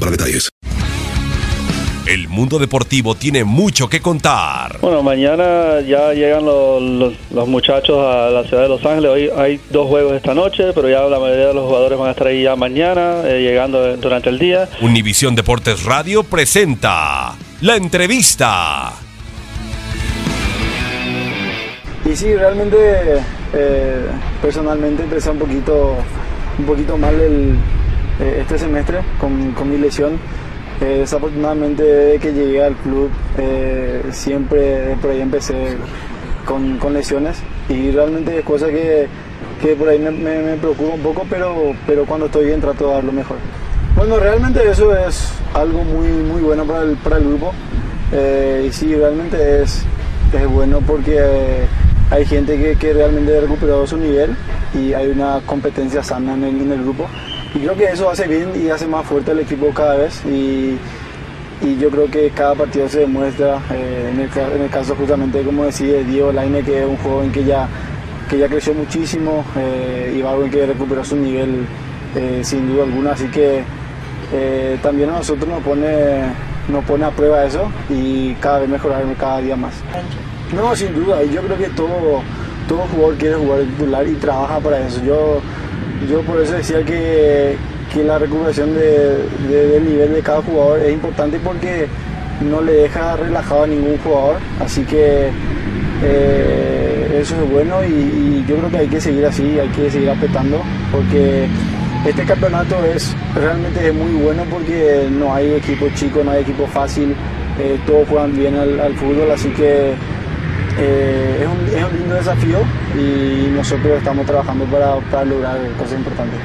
para detalles. El mundo deportivo tiene mucho que contar. Bueno, mañana ya llegan los muchachos a la ciudad de Los Ángeles. Hoy hay 2 juegos esta noche, pero ya la mayoría de los jugadores van a estar ahí ya mañana, llegando durante el día. Univisión Deportes Radio presenta La Entrevista. Y sí, realmente, personalmente empecé un poquito mal este semestre con mi lesión. Desafortunadamente, desde que llegué al club, siempre por ahí empecé con lesiones, y realmente es cosa que por ahí me preocupa un poco, pero cuando estoy bien trato de dar lo mejor. Bueno, realmente eso es algo muy, muy bueno para el grupo, y sí, realmente es bueno porque hay gente que realmente ha recuperado su nivel y hay una competencia sana en el grupo. Y creo que eso hace bien y hace más fuerte al equipo cada vez, y yo creo que cada partido se demuestra, en el caso justamente, como decía Diego Laine, que es un joven que ya creció muchísimo, y algo en que recuperó su nivel, sin duda alguna, así que también a nosotros nos pone a prueba eso y cada vez mejorar cada día más. No, sin duda, yo creo que todo jugador quiere jugar titular y trabaja para eso. Yo por eso decía que la recuperación del nivel de cada jugador es importante, porque no le deja relajado a ningún jugador, así que eso es bueno, y yo creo que hay que seguir así, hay que seguir apretando, porque este campeonato realmente es muy bueno, porque no hay equipo chico, no hay equipo fácil, todos juegan bien al fútbol, así que es un lindo desafío, y nosotros estamos trabajando para lograr cosas importantes.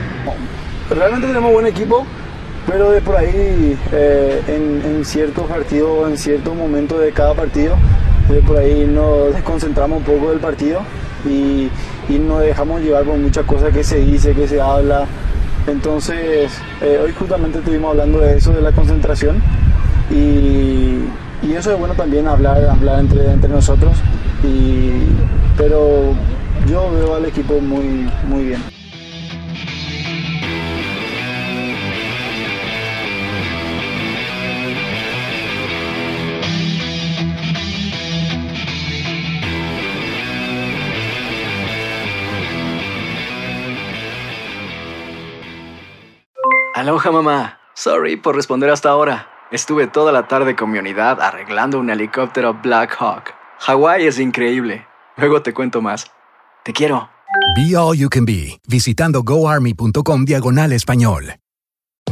Realmente tenemos buen equipo, pero de por ahí, en ciertos partidos, en ciertos momentos de cada partido, de por ahí nos desconcentramos un poco del partido y nos dejamos llevar por muchas cosas que se dice, que se habla. Entonces, hoy justamente estuvimos hablando de eso, de la concentración, y eso es bueno también, hablar entre nosotros, pero yo veo al equipo muy, muy bien. Aloha, mamá. Sorry por responder hasta ahora. Estuve toda la tarde con mi unidad arreglando un helicóptero Black Hawk. Hawái es increíble. Luego te cuento más. Te quiero. Be All You Can Be, visitando goarmy.com/español.